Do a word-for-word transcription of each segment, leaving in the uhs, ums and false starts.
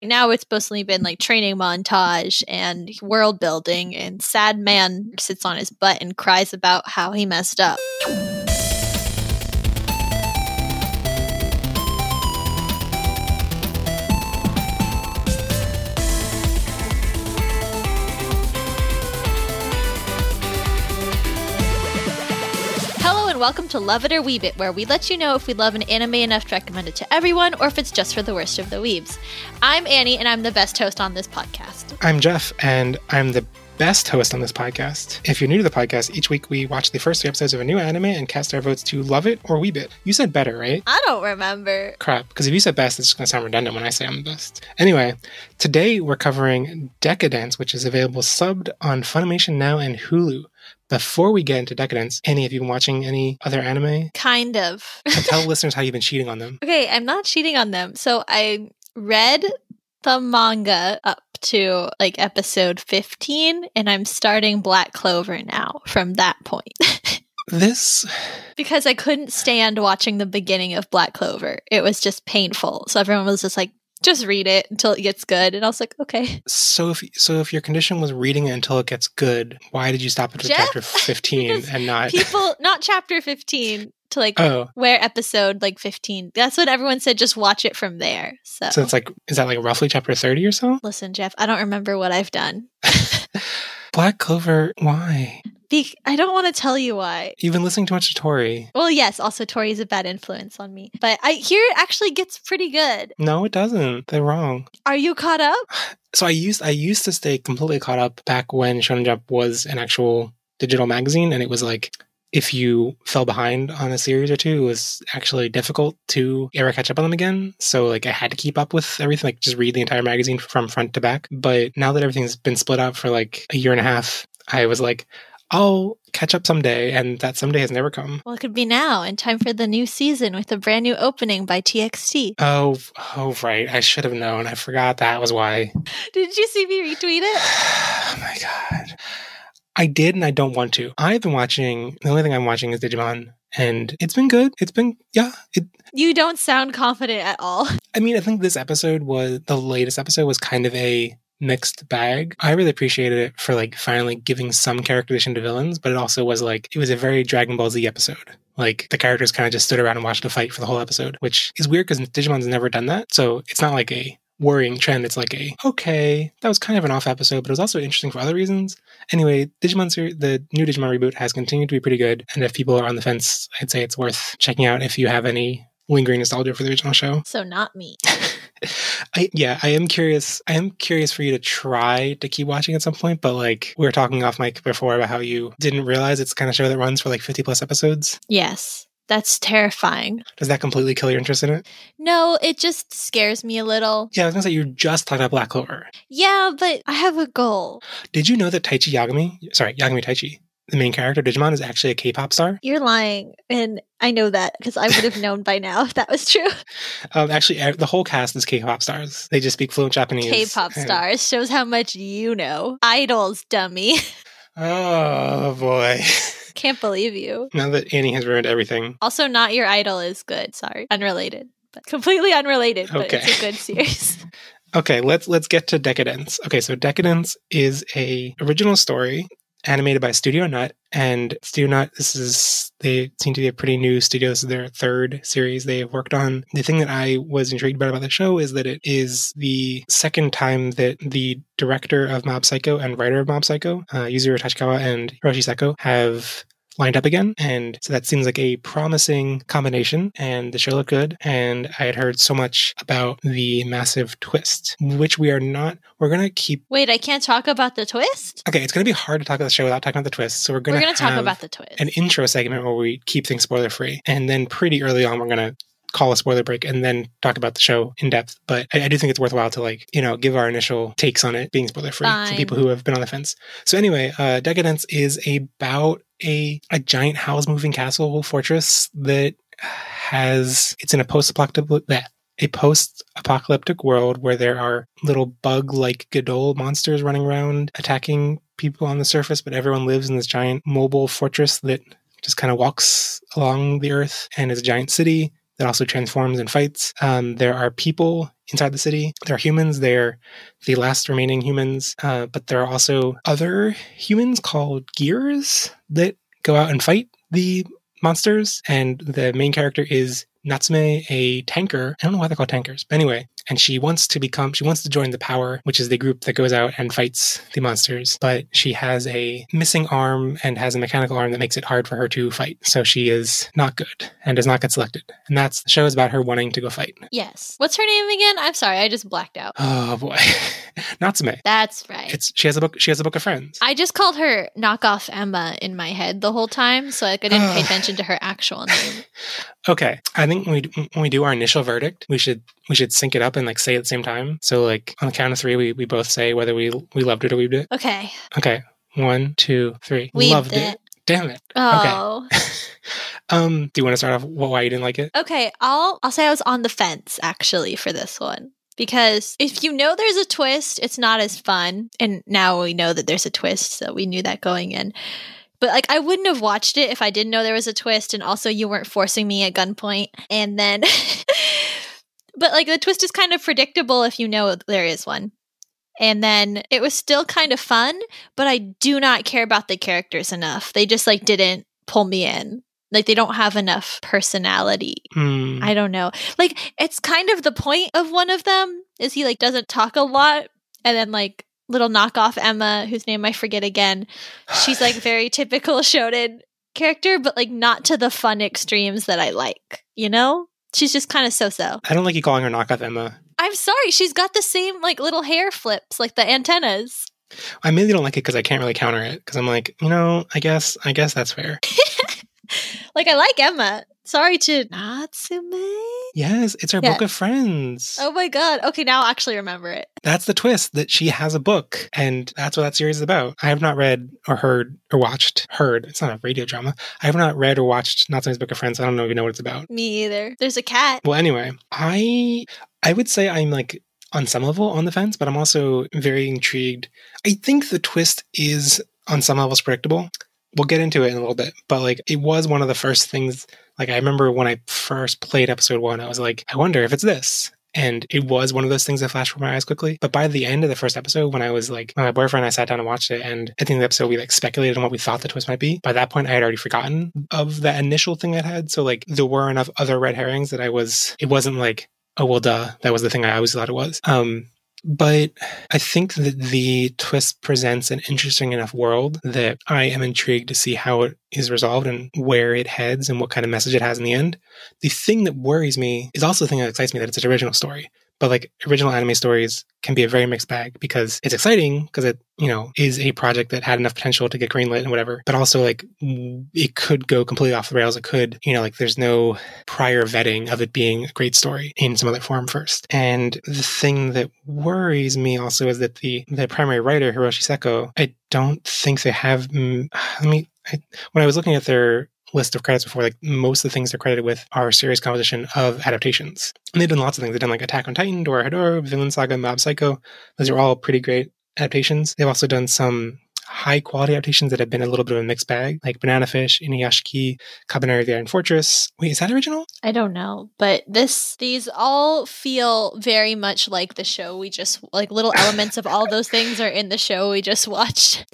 Now it's mostly been like training montage and world building, and sad man sits on his butt and cries about how he messed up. Welcome to Love It or Weeb It, where we let you know if we love an anime enough to recommend it to everyone, or if it's just for the worst of the weebs. I'm Annie, and I'm the best host on this podcast. I'm Jeff, and I'm the best host on this podcast. If you're new to the podcast, each week we watch the first three episodes of a new anime and cast our votes to love it or weeb it. You said better, right? I don't remember. Crap, because if you said best, it's just going to sound redundant when I say I'm the best. Anyway, today we're covering Decadence, which is available subbed on Funimation Now and Hulu. Before we get into Decadence, Annie, have you been watching any other anime? Kind of. Tell listeners how you've been cheating on them. Okay, I'm not cheating on them. So I read the manga up to like episode fifteen, and I'm starting Black Clover now from that point. This... Because I couldn't stand watching the beginning of Black Clover. It was just painful. So everyone was just like, just read it until it gets good. And I was like, okay. So if so if your condition was reading it until it gets good, why did you stop at chapter fifteen and not... People, not chapter fifteen, to like oh. where episode like fifteen. That's what everyone said, just watch it from there. So So it's like, is that like roughly chapter thirty or so? Listen, Jeff, I don't remember what I've done. Black Clover, why? Be- I don't want to tell you why. You've been listening too much to Tori. Well, yes. Also, Tori is a bad influence on me. But I hear it actually gets pretty good. No, it doesn't. They're wrong. Are you caught up? So I used I used to stay completely caught up back when Shonen Jump was an actual digital magazine. And it was like, if you fell behind on a series or two, it was actually difficult to ever catch up on them again. So like I had to keep up with everything, like just read the entire magazine from front to back. But now that everything's been split up for like a year and a half, I was like, I'll catch up someday, and that someday has never come. Well, it could be now, in time for the new season with a brand new opening by T X T. Oh, oh, right. I should have known. I forgot that was why. Did you see me retweet it? Oh my god. I did, and I don't want to. I've been watching, the only thing I'm watching is Digimon, and it's been good. It's been, yeah. It, you don't sound confident at all. I mean, I think this episode was, the latest episode was kind of a mixed bag. I really appreciated it for like finally giving some characterization to villains, but it also was like, it was a very Dragon Ball Z episode. Like the characters kind of just stood around and watched a fight for the whole episode, which is weird because Digimon's never done that. So it's not like a worrying trend. It's like a, okay, that was kind of an off episode, but it was also interesting for other reasons. Anyway, Digimon series, the new Digimon reboot has continued to be pretty good. And if people are on the fence, I'd say it's worth checking out if you have any lingering nostalgia for the original show. So not me. I, yeah, I am curious. I am curious for you to try to keep watching at some point, but like we were talking off mic before about how you didn't realize it's the kind of show that runs for like fifty plus episodes. Yes, that's terrifying. Does that completely kill your interest in it? No, it just scares me a little. Yeah, I was going to say you just talked about Black Clover. Yeah, but I have a goal. Did you know that Taichi Yagami, sorry, Yagami Taichi, the main character, Digimon, is actually a K-pop star? You're lying. And I know that because I would have known by now if that was true. Um, actually, the whole cast is K-pop stars. They just speak fluent Japanese. K-pop and... stars shows how much you know. Idols, dummy. Oh, boy. Can't believe you. Now that Annie has ruined everything. Also, Not Your Idol is good. Sorry. Unrelated. But completely unrelated, but okay. It's a good series. Okay, let's let's get to Decadence. Okay, so Decadence is a original story animated by Studio Nut, and Studio Nut, this is, they seem to be a pretty new studio. This is their third series they've worked on. The thing that I was intrigued about about the show is that it is the second time that the director of Mob Psycho and writer of Mob Psycho, uh, Yuzuru Tachikawa and Hiroshi Seko, have lined up again. And so that seems like a promising combination, and the show looked good. And I had heard so much about the massive twist, which we are not, we're going to keep... Wait, I can't talk about the twist? Okay, it's going to be hard to talk about the show without talking about the twist. So we're going to talk about the twist. An intro segment where we keep things spoiler free. And then pretty early on, we're going to call a spoiler break and then talk about the show in depth. But I, I do think it's worthwhile to like, you know, give our initial takes on it being spoiler free to people who have been on the fence. So anyway, uh, Decadence is about a, a giant house moving castle fortress that has, it's in a post-apocalyptic, that a post-apocalyptic world where there are little bug-like Godol monsters running around attacking people on the surface, but everyone lives in this giant mobile fortress that just kind of walks along the earth and is a giant city that also transforms and fights. Um, there are people inside the city. There are humans. They're the last remaining humans. Uh, but there are also other humans called Gears that go out and fight the monsters. And the main character is Natsume, a tanker. I don't know why they're called tankers, but anyway. And she wants to become, she wants to join the Power, which is the group that goes out and fights the monsters. But she has a missing arm and has a mechanical arm that makes it hard for her to fight. So she is not good and does not get selected. And that's the show is about her wanting to go fight. Yes. What's her name again? I'm sorry. I just blacked out. Oh boy. Natsume. That's right. It's, she has a book. She has a book of friends. I just called her knockoff Emma in my head the whole time. So like I didn't pay attention to her actual name. Okay. I think when we, when we do our initial verdict, we should, we should sync it up and like say at the same time. So like on the count of three, we, we both say whether we we loved it or weebed it. Okay. Okay. One, two, three. Weebed loved it. it. Damn it. Oh. Okay. um. Do you want to start off why you didn't like it? Okay. I'll I'll say I was on the fence actually for this one. Because if you know there's a twist, it's not as fun. And now we know that there's a twist, so we knew that going in. But like I wouldn't have watched it if I didn't know there was a twist, and also you weren't forcing me at gunpoint. And then but like the twist is kind of predictable if you know there is one. And then it was still kind of fun, but I do not care about the characters enough. They just like didn't pull me in. Like they don't have enough personality. Mm. I don't know. Like it's kind of the point of one of them is he like doesn't talk a lot, and then like little knockoff Emma, whose name I forget again, she's like very typical shonen character, but like not to the fun extremes that I like, you know? She's just kind of so-so. I don't like you calling her knockoff Emma. I'm sorry. She's got the same like little hair flips, like the antennas. I mainly don't like it because I can't really counter it because I'm like, you know, I guess, I guess that's fair. Like I like Emma. Sorry to Natsume. Yes, it's her yeah. book of friends. Oh my god. Okay, now I'll actually remember it. That's the twist, that she has a book, and that's what that series is about. I have not read or heard or watched, heard, it's not a radio drama. I have not read or watched Natsume's Book of Friends. I don't even know what it's about. Me either. There's a cat. Well, anyway, I I would say I'm like on some level on the fence, but I'm also very intrigued. I think the twist is on some levels predictable. We'll get into it in a little bit, but like it was one of the first things. Like I remember when I first played episode one, I was like, I wonder if it's this. And it was one of those things that flashed before my eyes quickly. But by the end of the first episode, when I was like, my boyfriend and I sat down and watched it, and at the end of the episode, we like speculated on what we thought the twist might be. By that point, I had already forgotten of that initial thing I'd had. So like there were enough other red herrings that I was, it wasn't like, oh, well, duh, that was the thing I always thought it was. Um, But I think that the twist presents an interesting enough world that I am intrigued to see how it is resolved and where it heads and what kind of message it has in the end. The thing that worries me is also the thing that excites me, that it's an original story. But like original anime stories can be a very mixed bag because it's exciting because it, you know, is a project that had enough potential to get greenlit and whatever. But also like it could go completely off the rails. It could, you know, like there's no prior vetting of it being a great story in some other form first. And the thing that worries me also is that the, the primary writer, Hiroshi Seko, I don't think they have, mm, I mean, I, when I was looking at their list of credits before, like most of the things they're credited with are series composition of adaptations. And they've done lots of things. They've done like Attack on Titan, Dora Hedora, Vinland Saga, Mob Psycho. Those are all pretty great adaptations. They've also done some high quality adaptations that have been a little bit of a mixed bag, like Banana Fish, Inuyashiki, Kabaneri of the Iron Fortress. Wait, is that original? I don't know, but this these all feel very much like the show we just, like little elements of all those things are in the show we just watched.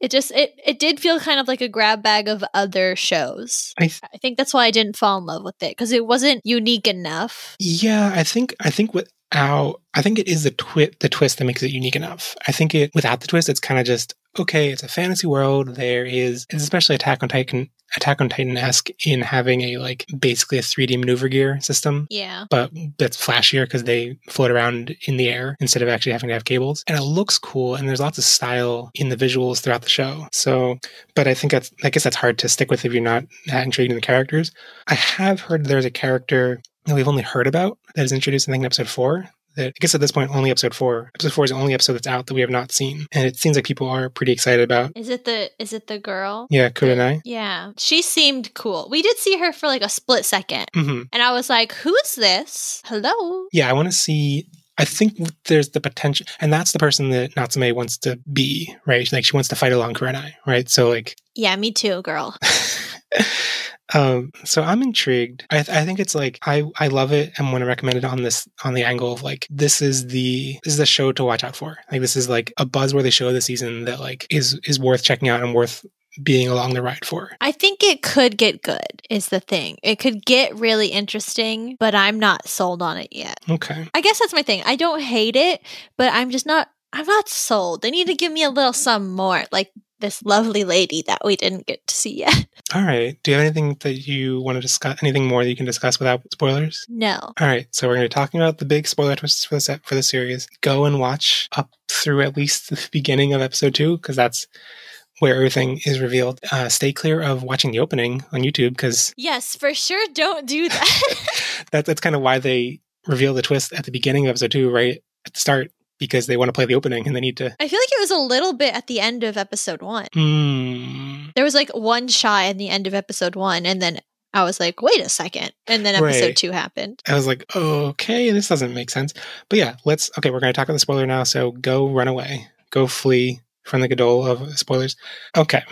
It just, it, it did feel kind of like a grab bag of other shows. I, th- I think that's why I didn't fall in love with it, because it wasn't unique enough. Yeah, I think, I think without, I think it is the, twi- the twist that makes it unique enough. I think it, without the twist, it's kind of just, okay, it's a fantasy world. There is, it's especially Attack on Titan, Attack on Titan-esque in having a, like, basically a three D maneuver gear system. Yeah. But that's flashier because they float around in the air instead of actually having to have cables. And it looks cool, and there's lots of style in the visuals throughout the show. So, but I think that's, I guess that's hard to stick with if you're not that intrigued in the characters. I have heard there's a character that we've only heard about that is introduced, I think, in episode four. That I guess at this point, only episode four. Episode four is the only episode that's out that we have not seen. And it seems like people are pretty excited about. Is it the is it the girl? Yeah, Kurenai. Yeah. She seemed cool. We did see her for like a split second. Mm-hmm. And I was like, who's this? Hello? Yeah, I want to see. I think there's the potential. And that's the person that Natsume wants to be, right? Like she wants to fight along Kurenai, right? So like. Yeah, me too, girl. Um, so I'm intrigued. I, th- I think it's like I, I love it and want to recommend it on this on the angle of like this is the this is the show to watch out for. Like this is like a buzzworthy show this season that like is is worth checking out and worth being along the ride for. I think it could get good is the thing. It could get really interesting, but I'm not sold on it yet. Okay. I guess that's my thing. I don't hate it, but I'm just not I'm not sold. They need to give me a little some more. Like this lovely lady that we didn't get to see yet. All right. Do you have anything that you want to discuss? Anything more that you can discuss without spoilers? No. All right. So we're going to be talking about the big spoiler twists for the for the series. Go and watch up through at least the beginning of episode two because that's where everything is revealed. Uh, stay clear of watching the opening on YouTube because yes, for sure, don't do that. that that's kind of why they reveal the twist at the beginning of episode two, right at the start. Because they want to play the opening and they need to... I feel like it was a little bit at the end of episode one. Mm. There was like one shot at the end of episode one and then I was like, wait a second. And then episode right. two happened. I was like, okay, this doesn't make sense. But yeah, let's... Okay, we're going to talk about the spoiler now. So go run away. Go flee from the Godol of spoilers. Okay.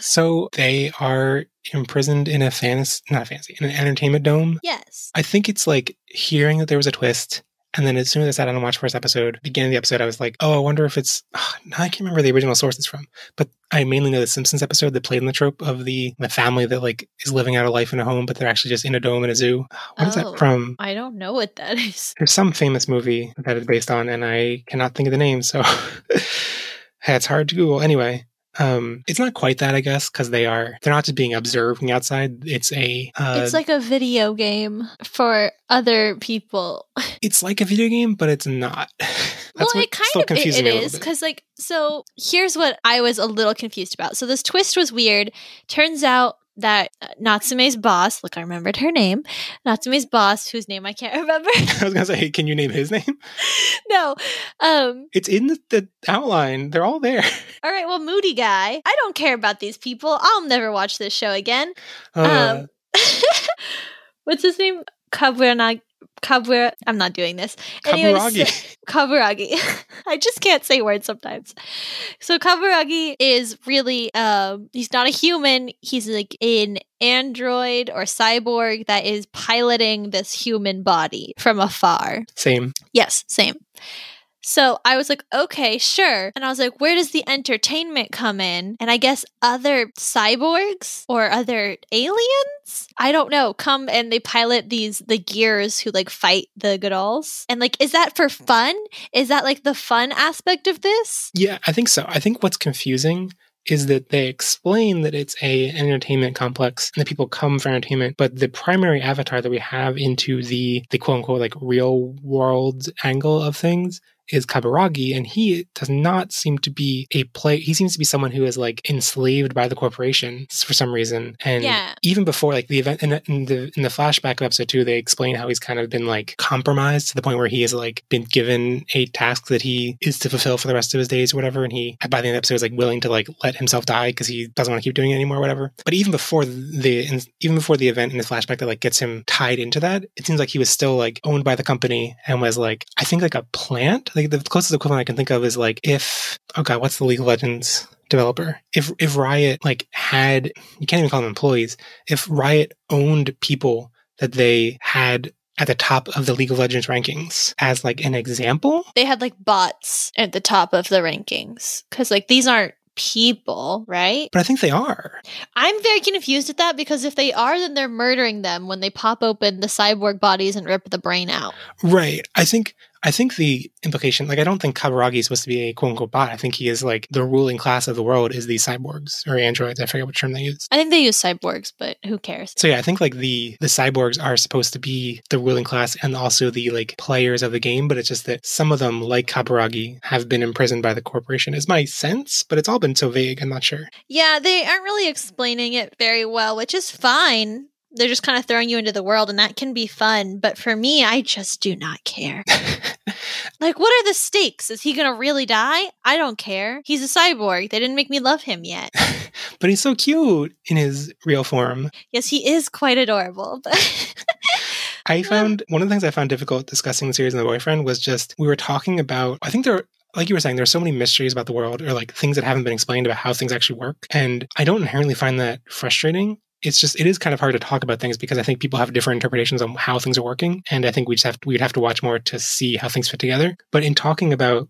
So they are imprisoned in a fantasy... Not a fantasy. In an entertainment dome. Yes. I think it's like hearing that there was a twist... And then as soon as I sat down and watched the first episode, beginning of the episode, I was like, oh, I wonder if it's... Oh, now I can't remember the original source it's from. But I mainly know the Simpsons episode that played in the trope of the, the family that like is living out a life in a home, but they're actually just in a dome in a zoo. What oh, is that from? I don't know what that is. There's some famous movie that it's based on, and I cannot think of the name, so it's hard to Google. Anyway... Um, it's not quite that, I guess, because they are, they're not just being observed from the outside. It's a, uh, it's like a video game for other people. It's like a video game, but it's not. That's well, it kind of it, it is because like, so here's what I was a little confused about. So this twist was weird. Turns out that Natsume's boss, look, I remembered her name, Natsume's boss, whose name I can't remember. I was going to say, hey, can you name his name? No. Um, it's in the, the outline. They're all there. All right. Well, Moody Guy. I don't care about these people. I'll never watch this show again. Uh, um, what's his name? Kaburagi. Kabur- I'm not doing this. Anyways, Kaburagi. Kaburagi. I just can't say words sometimes. So Kaburagi is really, um, he's not a human. He's like an android or cyborg that is piloting this human body from afar. Same. Yes, same. So I was like, okay, sure. And I was like, where does the entertainment come in? And I guess other cyborgs or other aliens? I don't know. Come and they pilot these, the gears who like fight the Godols. And like, is that for fun? Is that like the fun aspect of this? Yeah, I think so. I think what's confusing is that they explain that it's a, an entertainment complex and that people come for entertainment, but the primary avatar that we have into the, the quote unquote like real world angle of things is Kaburagi, and he does not seem to be a play. He seems to be someone who is like enslaved by the corporation for some reason. And yeah. even before like the event in the, in the in the flashback of episode two, they explain how he's kind of been like compromised to the point where he has like been given a task that he is to fulfill for the rest of his days or whatever. And he by the end of the episode is like willing to like let himself die because he doesn't want to keep doing it anymore or whatever. But even before the even before the event in the flashback that like gets him tied into that, it seems like he was still like owned by the company and was like I think like a plant. Like the closest equivalent I can think of is like if oh god, what's the League of Legends developer? If if Riot like had you can't even call them employees. If Riot owned people that they had at the top of the League of Legends rankings as like an example, they had like bots at the top of the rankings because like these aren't people, right? But I think they are. I'm very confused at that because if they are, then they're murdering them when they pop open the cyborg bodies and rip the brain out. Right. I think. I think the implication, like, I don't think Kaburagi is supposed to be a quote-unquote bot. I think he is, like, the ruling class of the world is the cyborgs or androids. I forget what term they use. I think they use cyborgs, but who cares? So, yeah, I think, like, the, the cyborgs are supposed to be the ruling class and also the, like, players of the game. But it's just that some of them, like Kaburagi, have been imprisoned by the corporation is my sense. But it's all been so vague. I'm not sure. Yeah, they aren't really explaining it very well, which is fine. They're just kind of throwing you into the world, and that can be fun. But for me, I just do not care. Like, what are the stakes? Is he going to really die? I don't care. He's a cyborg. They didn't make me love him yet. But he's so cute in his real form. Yes, he is quite adorable. But I found one of the things I found difficult discussing the series and the boyfriend was just we were talking about, I think there are, like you were saying, there's so many mysteries about the world or like things that haven't been explained about how things actually work. And I don't inherently find that frustrating. it's just, it is kind of hard to talk about things because I think people have different interpretations on how things are working. And I think we just have to, we'd have to watch more to see how things fit together. But in talking about,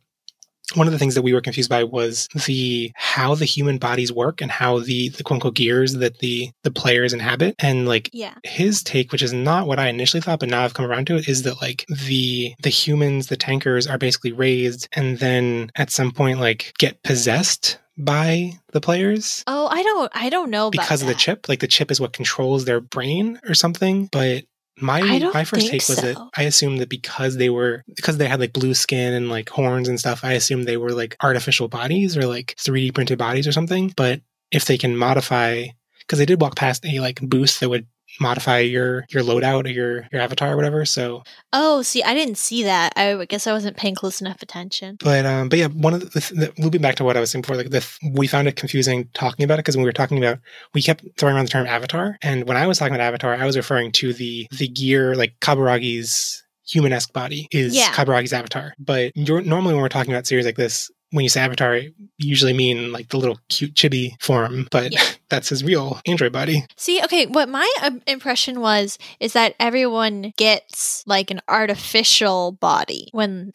one of the things that we were confused by was the how the human bodies work and how the, the quote unquote gears that the, the players inhabit. And like yeah. his take, which is not what I initially thought, but now I've come around to it, is that like the the humans, the tankers are basically raised and then at some point like get possessed by the players. Oh, I don't I don't know about because that. Of the chip. Like the chip is what controls their brain or something. But My my first take was so. that I assumed that because they were because they had like blue skin and like horns and stuff, I assumed they were like artificial bodies or like three D printed bodies or something. But if they can modify, because they did walk past a like boost that would modify your your loadout or your your avatar or whatever. So oh, see, I didn't see that. I guess I wasn't paying close enough attention. But um, but yeah, one of the, the looping back to what I was saying before, like the we found it confusing talking about it because when we were talking about, we kept throwing around the term avatar, and when I was talking about avatar, I was referring to the the gear like Kaburagi's human-esque body is yeah. Kaburagi's avatar. But you're, normally when we're talking about series like this, when you say avatar, you usually mean like the little cute chibi form, but yeah. that's his real android body. See, okay, what my um, impression was is that everyone gets like an artificial body when...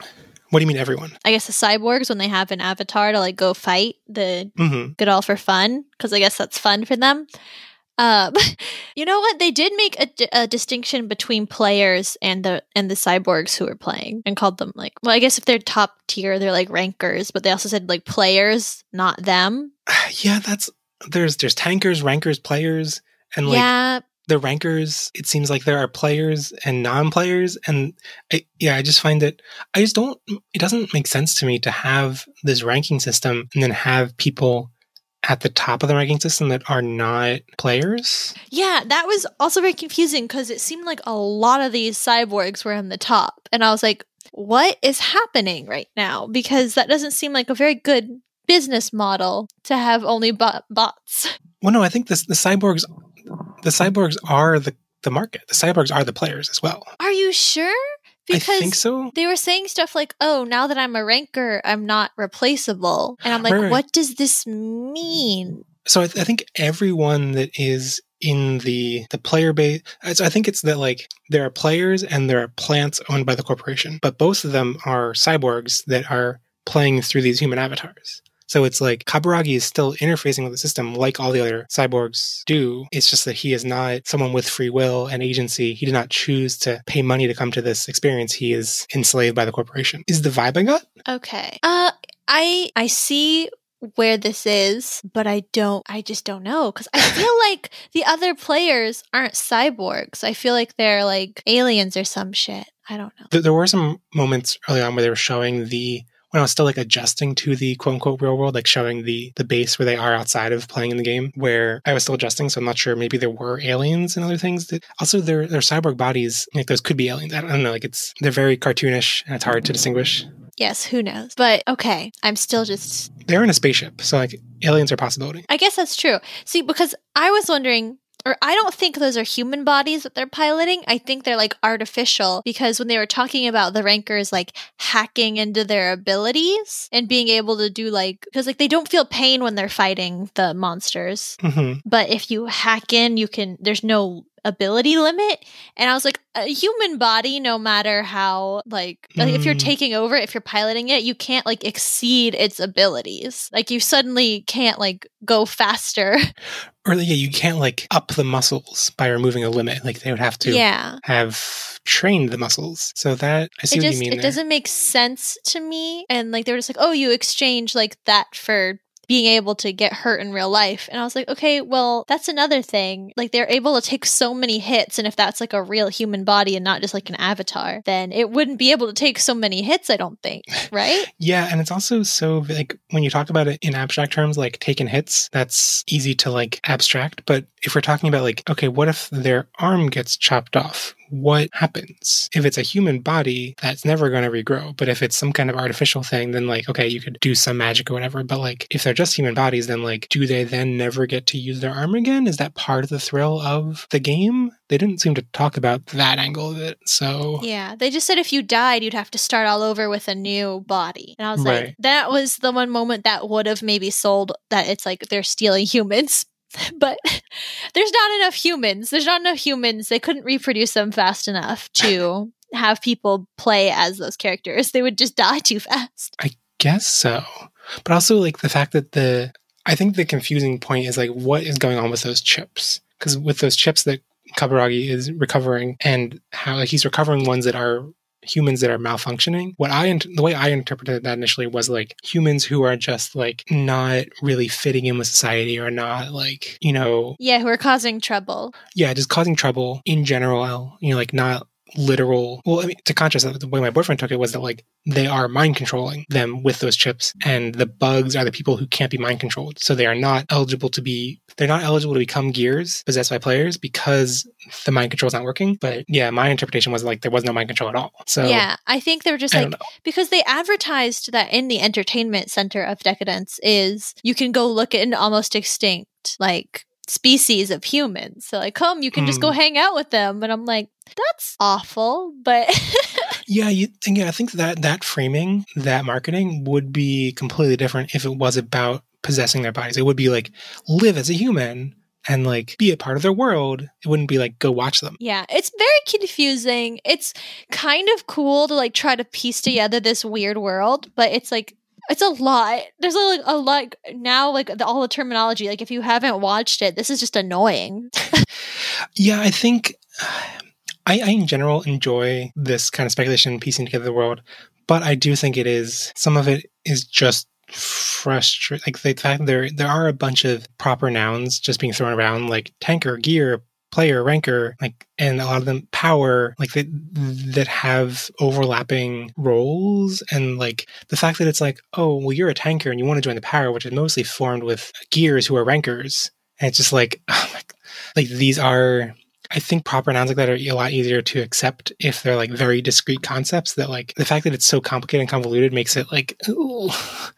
What do you mean everyone? I guess the cyborgs, when they have an avatar to like go fight the mm-hmm. good all for fun, because I guess that's fun for them. Um, you know what? They did make a, d- a distinction between players and the and the cyborgs who were playing and called them like, well, I guess if they're top tier, they're like rankers, but they also said like players, not them. Yeah, that's there's there's tankers, rankers, players, and like yeah. the rankers. It seems like there are players and non-players, and I, yeah, I just find it. I just don't. It doesn't make sense to me to have this ranking system and then have people at the top of the ranking system that are not players. Yeah, that was also very confusing because it seemed like a lot of these cyborgs were in the top. And I was like, what is happening right now? Because that doesn't seem like a very good business model to have only bot- bots. Well, no, I think this, the cyborgs the cyborgs are the, the market. The cyborgs are the players as well. Are you sure? Because I think so. They were saying stuff like, oh, now that I'm a ranker, I'm not replaceable. And I'm like, right, right. What does this mean? So I, th- I think everyone that is in the, the player base, so I think it's that like there are players and there are plants owned by the corporation, but both of them are cyborgs that are playing through these human avatars. So it's like Kaburagi is still interfacing with the system like all the other cyborgs do. It's just that he is not someone with free will and agency. He did not choose to pay money to come to this experience. He is enslaved by the corporation. Is the vibe I got? Okay. Uh, I I see where this is, but I don't, I just don't know. Because I feel like the other players aren't cyborgs. I feel like they're like aliens or some shit. I don't know. There were some moments early on where they were showing the... when I was still like adjusting to the quote unquote real world, like showing the the base where they are outside of playing in the game, where I was still adjusting, so I'm not sure. Maybe there were aliens and other things. That, also, their their cyborg bodies, like those could be aliens. I don't, I don't know. Like it's they're very cartoonish and it's hard to distinguish. Yes, who knows? But okay, I'm still just they're in a spaceship, so like aliens are a possibility. I guess that's true. See, because I was wondering. Or I don't think those are human bodies that they're piloting. I think they're like artificial because when they were talking about the rankers like hacking into their abilities and being able to do like, because like they don't feel pain when they're fighting the monsters. Mm-hmm. But if you hack in, you can, there's no ability limit. And I was like, a human body, no matter how, like, mm. like if you're taking over, if you're piloting it, you can't like exceed its abilities. Like you suddenly can't like go faster. Or yeah, you can't like up the muscles by removing a limit. Like they would have to yeah. have trained the muscles. So that, I see it what just, you mean It there. Doesn't make sense to me. And like they were just like, oh, you exchange like that for being able to get hurt in real life. And I was like, okay, well, that's another thing. Like they're able to take so many hits. And if that's like a real human body and not just like an avatar, then it wouldn't be able to take so many hits, I don't think. Right? Yeah. And it's also so like when you talk about it in abstract terms, like taking hits, that's easy to like abstract. But if we're talking about like, okay, what if their arm gets chopped off? What happens? If it's a human body, that's never going to regrow. But if it's some kind of artificial thing, then like, okay, you could do some magic or whatever. But like, if they're just human bodies, then like, do they then never get to use their arm again? Is that part of the thrill of the game? They didn't seem to talk about that angle of it. So yeah, they just said if you died, you'd have to start all over with a new body. And I was right. like, that was the one moment that would have maybe sold that it's like they're stealing humans. but there's not enough humans. There's not enough humans. They couldn't reproduce them fast enough to have people play as those characters. They would just die too fast. I guess so. But also, like, the fact that the... I think the confusing point is, like, what is going on with those chips? Because with those chips that Kaburagi is recovering, and how, like, he's recovering ones that are humans that are malfunctioning. What I the way I interpreted that initially was, like, humans who are just, like, not really fitting in with society, or not, like, you know... Yeah, who are causing trouble. Yeah, just causing trouble in general, you know, like, not... literal. Well, I mean, to contrast that, the way my boyfriend took it was that, like, they are mind controlling them with those chips, and the bugs are the people who can't be mind controlled. So they are not eligible to be, they're not eligible to become gears possessed by players because the mind control is not working. But yeah, my interpretation was, like, there was no mind control at all. So yeah, I think they were just, like, because they advertised that in the entertainment center of Decadence is you can go look at an almost extinct, like, species of humans. So, like, come, you can mm. just go hang out with them. And I'm like, that's awful, but yeah, you and yeah, I think that that framing, that marketing would be completely different if it was about possessing their bodies. It would be like, live as a human and, like, be a part of their world. It wouldn't be like, go watch them. Yeah, it's very confusing. It's kind of cool to, like, try to piece together this weird world, but it's like, it's a lot. There's, like, a lot now, like, the, all the terminology. Like, if you haven't watched it, this is just annoying. Yeah, I think I, I, in general, enjoy this kind of speculation, piecing together the world. But I do think it is, some of it is just frustrating. Like, the fact there there are a bunch of proper nouns just being thrown around, like tanker, gear, player, ranker, like, and a lot of them power, like, that that have overlapping roles. And, like, the fact that it's like, oh, well, you're a tanker and you want to join the power, which is mostly formed with gears who are rankers. And it's just like, oh my, like, these are, I think proper nouns like that are a lot easier to accept if they're, like, very discrete concepts that, like, the fact that it's so complicated and convoluted makes it, like, ooh.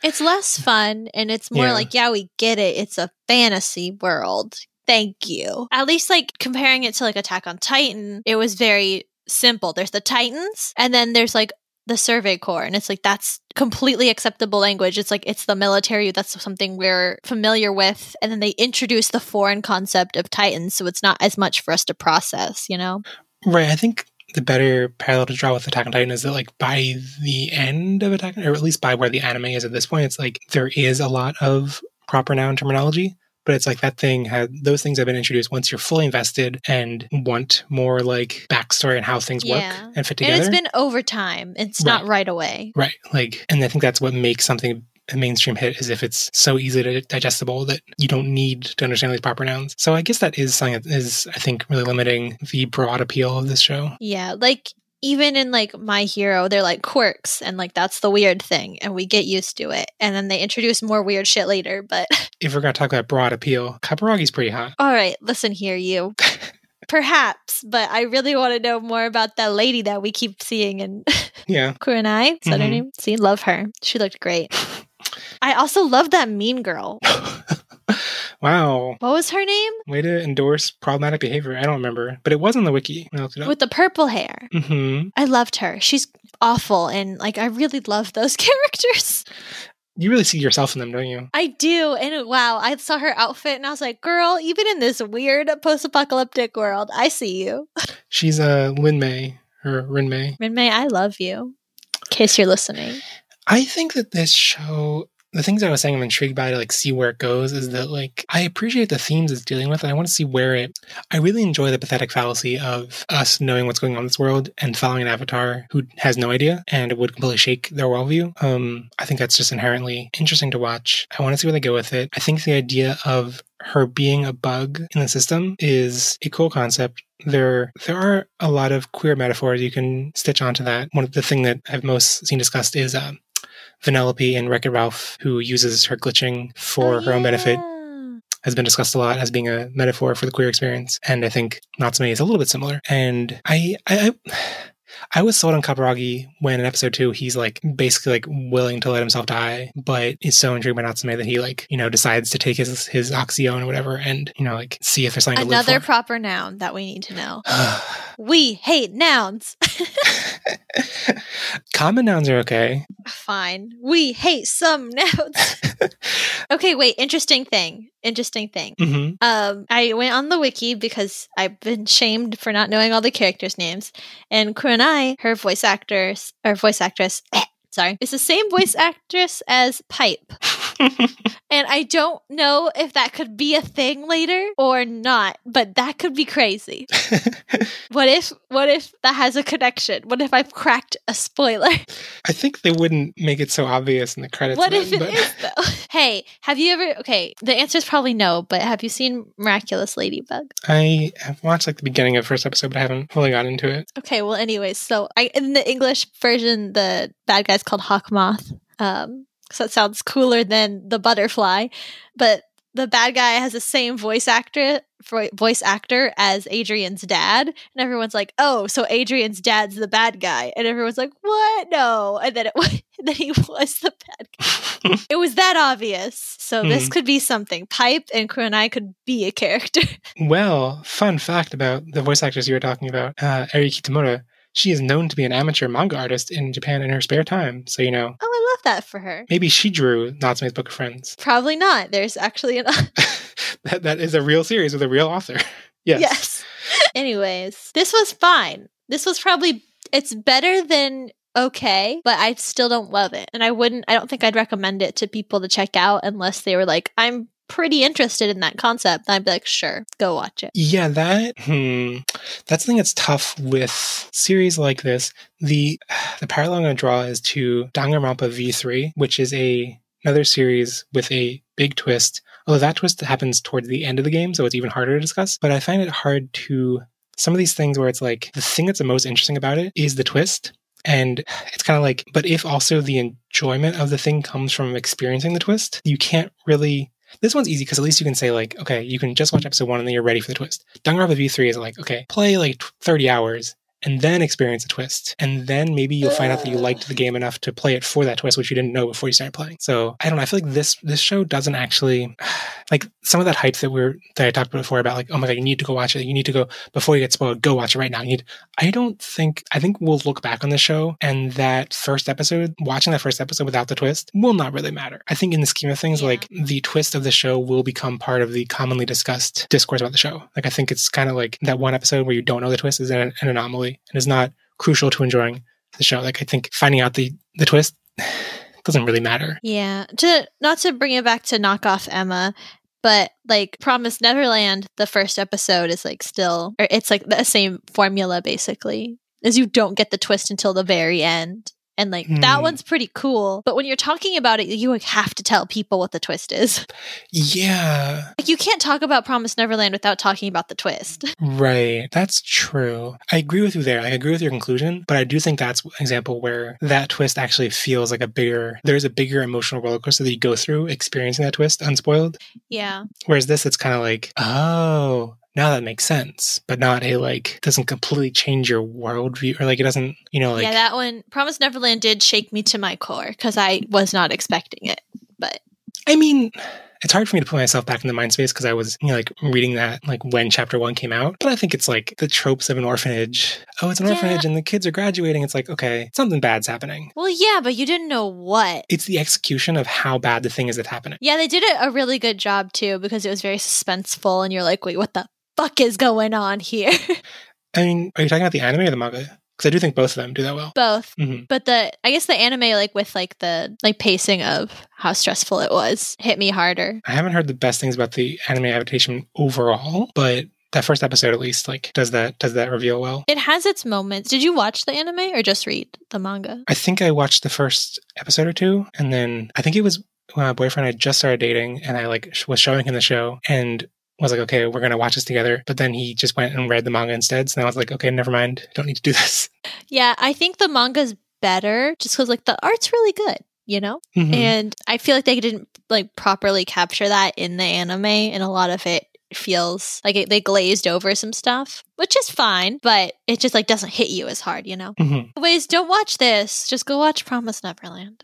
It's less fun, and it's more yeah. like, yeah, we get it. It's a fantasy world. Thank you. At least, like, comparing it to, like, Attack on Titan, it was very simple. There's the Titans, and then there's, like, the Survey Corps, and it's like, that's completely acceptable language. It's like, it's the military, that's something we're familiar with, and then they introduce the foreign concept of Titans, so it's not as much for us to process, you know? Right. I think the better parallel to draw with Attack on Titan is that, like, by the end of Attack on Titan, or at least by where the anime is at this point, it's like, there is a lot of proper noun terminology. But it's like that thing had those things have been introduced once you're fully invested and want more, like, backstory and how things yeah. work and fit together. And it's been over time. It's right. not right away. Right. Like, and I think that's what makes something a mainstream hit, is if it's so easily digestible that you don't need to understand these proper nouns. So I guess that is something that is, I think, really limiting the broad appeal of this show. Yeah. Like, even in, like, My Hero, they're, like, quirks, and, like, that's the weird thing, and we get used to it. And then they introduce more weird shit later, but... If we're going to talk about broad appeal, Kaburagi's pretty hot. All right, listen here, you. Perhaps, but I really want to know more about that lady that we keep seeing in... Yeah. Kurenai, is that mm-hmm. her name? See, love her. She looked great. I also love that mean girl. Wow. What was her name? Way to endorse problematic behavior. I don't remember, but it was on the wiki. I looked it up. With the purple hair. Mm-hmm. I loved her. She's awful, and, like, I really love those characters. You really see yourself in them, don't you? I do, and wow, I saw her outfit, and I was like, girl, even in this weird post-apocalyptic world, I see you. She's uh, Rinmei, or Rinmei. Rinmei, I love you, in case you're listening. I think that this show... The things I was saying I'm intrigued by to, like, see where it goes is that, like, I appreciate the themes it's dealing with, and I want to see where it... I really enjoy the pathetic fallacy of us knowing what's going on in this world and following an avatar who has no idea, and it would completely shake their worldview. Um, I think that's just inherently interesting to watch. I want to see where they go with it. I think the idea of her being a bug in the system is a cool concept. There there are a lot of queer metaphors you can stitch onto that. One of the thing that I've most seen discussed is... Uh, Vanellope in Wreck-It Ralph, who uses her glitching for oh, her own benefit, yeah. has been discussed a lot as being a metaphor for the queer experience. And I think Natsume is a little bit similar. And I I, I, I was sold on Kaburagi when in episode two, he's, like, basically, like, willing to let himself die, but is so intrigued by Natsume that he, like, you know, decides to take his, his oxyone or whatever and, you know, like, see if there's something Another to live for. Another proper noun that we need to know. We hate nouns. Common nouns are okay. Fine. We hate some nouns. Okay, wait. Interesting thing. Interesting thing. Mm-hmm. Um, I went on the wiki because I've been shamed for not knowing all the characters' names. And Kurenai, her voice actress, or voice actress, sorry, is the same voice actress as Pipe. And I don't know if that could be a thing later or not, but that could be crazy. What if what if that has a connection? What if I've cracked a spoiler? I think they wouldn't make it so obvious in the credits. What then, if it but... is, though? Hey, have you ever... Okay, the answer is probably no, but have you seen Miraculous Ladybug? I have watched like the beginning of the first episode, but I haven't fully got into it. Okay, well, anyways, so I, in the English version, the bad guy's called Hawk Moth. Um... So it sounds cooler than the butterfly, but the bad guy has the same voice actor voice actor as Adrian's dad, and everyone's like, "Oh, so Adrian's dad's the bad guy," and everyone's like, "What? No!" And then it was, and then he was the bad guy. It was that obvious. So mm. this could be something. Pipe and Kurenai could be a character. Well, fun fact about the voice actors you were talking about, uh, Eri Kitamura. She is known to be an amateur manga artist in Japan in her spare time, so you know. Oh, I love that for her. Maybe she drew Natsume's Book of Friends. Probably not. There's actually an... that, that is a real series with a real author. Yes. Yes. Anyways, this was fine. This was probably... It's better than... okay, but I still don't love it. And I wouldn't... I don't think I'd recommend it to people to check out unless they were like, I'm... pretty interested in that concept, I'd be like, sure, go watch it. Yeah, that hmm, that's the thing that's tough with series like this. The the parallel I'm going to draw is to Danganronpa V three, which is a another series with a big twist. Although that twist happens towards the end of the game, so it's even harder to discuss. But I find it hard to... Some of these things where it's like, the thing that's the most interesting about it is the twist. And it's kind of like, but if also the enjoyment of the thing comes from experiencing the twist, you can't really... This one's easy because at least you can say like, okay, you can just watch episode one and then you're ready for the twist. Danganronpa V three is like, okay, play like thirty hours and then experience the twist. And then maybe you'll find out that you liked the game enough to play it for that twist, which you didn't know before you started playing. So I don't know. I feel like this this show doesn't actually, like some of that hype that we're that I talked before about like, oh my God, you need to go watch it. You need to go, before you get spoiled, go watch it right now. You need, I don't think, I think we'll look back on the show and that first episode, watching that first episode without the twist will not really matter. I think in the scheme of things, yeah. like the twist of the show will become part of the commonly discussed discourse about the show. Like I think it's kind of like that one episode where you don't know the twist is an, an anomaly. And is not crucial to enjoying the show. Like I think finding out the the twist doesn't really matter. Yeah, to not to bring it back to Knockoff Emma, but like Promised Neverland, the first episode is like still, or it's like the same formula basically, is you don't get the twist until the very end. And like mm. that one's pretty cool, but when you're talking about it, you like, have to tell people what the twist is. Yeah, like you can't talk about Promised Neverland without talking about the twist. Right, that's true. I agree with you there. I agree with your conclusion, but I do think that's an example where that twist actually feels like a bigger. There's a bigger emotional roller coaster that you go through experiencing that twist unspoiled. Yeah. Whereas this, it's kind of like, oh. Now that makes sense, but not a, like, doesn't completely change your worldview, or, like, it doesn't, you know, like... Yeah, that one, Promised Neverland did shake me to my core, because I was not expecting it, but... I mean, it's hard for me to put myself back in the mind space, because I was, you know, like, reading that, like, when Chapter one came out, but I think it's, like, the tropes of an orphanage. Oh, it's an yeah. orphanage, and the kids are graduating. It's like, okay, something bad's happening. Well, yeah, but you didn't know what. It's the execution of how bad the thing is that's happening. Yeah, they did a really good job, too, because it was very suspenseful, and you're like, wait, what the... fuck is going on here? I mean, are you talking about the anime or the manga? Because I do think both of them do that well. Both. Mm-hmm. But the I guess the anime, like with like the like pacing of how stressful it was, hit me harder. I haven't heard the best things about the anime adaptation overall, but that first episode at least, like, does that does that reveal well? It has its moments. Did you watch the anime or just read the manga? I think I watched the first episode or two, and then I think it was when my boyfriend and I just started dating, and I like was showing him the show, and was like, okay, we're going to watch this together. But then he just went and read the manga instead. So then I was like, okay, never mind. I don't need to do this. Yeah, I think the manga's better just because, like, the art's really good, you know? Mm-hmm. And I feel like they didn't, like, properly capture that in the anime. And a lot of it feels like it, they glazed over some stuff, which is fine. But it just, like, doesn't hit you as hard, you know? Mm-hmm. Anyways, don't watch this. Just go watch Promised Neverland.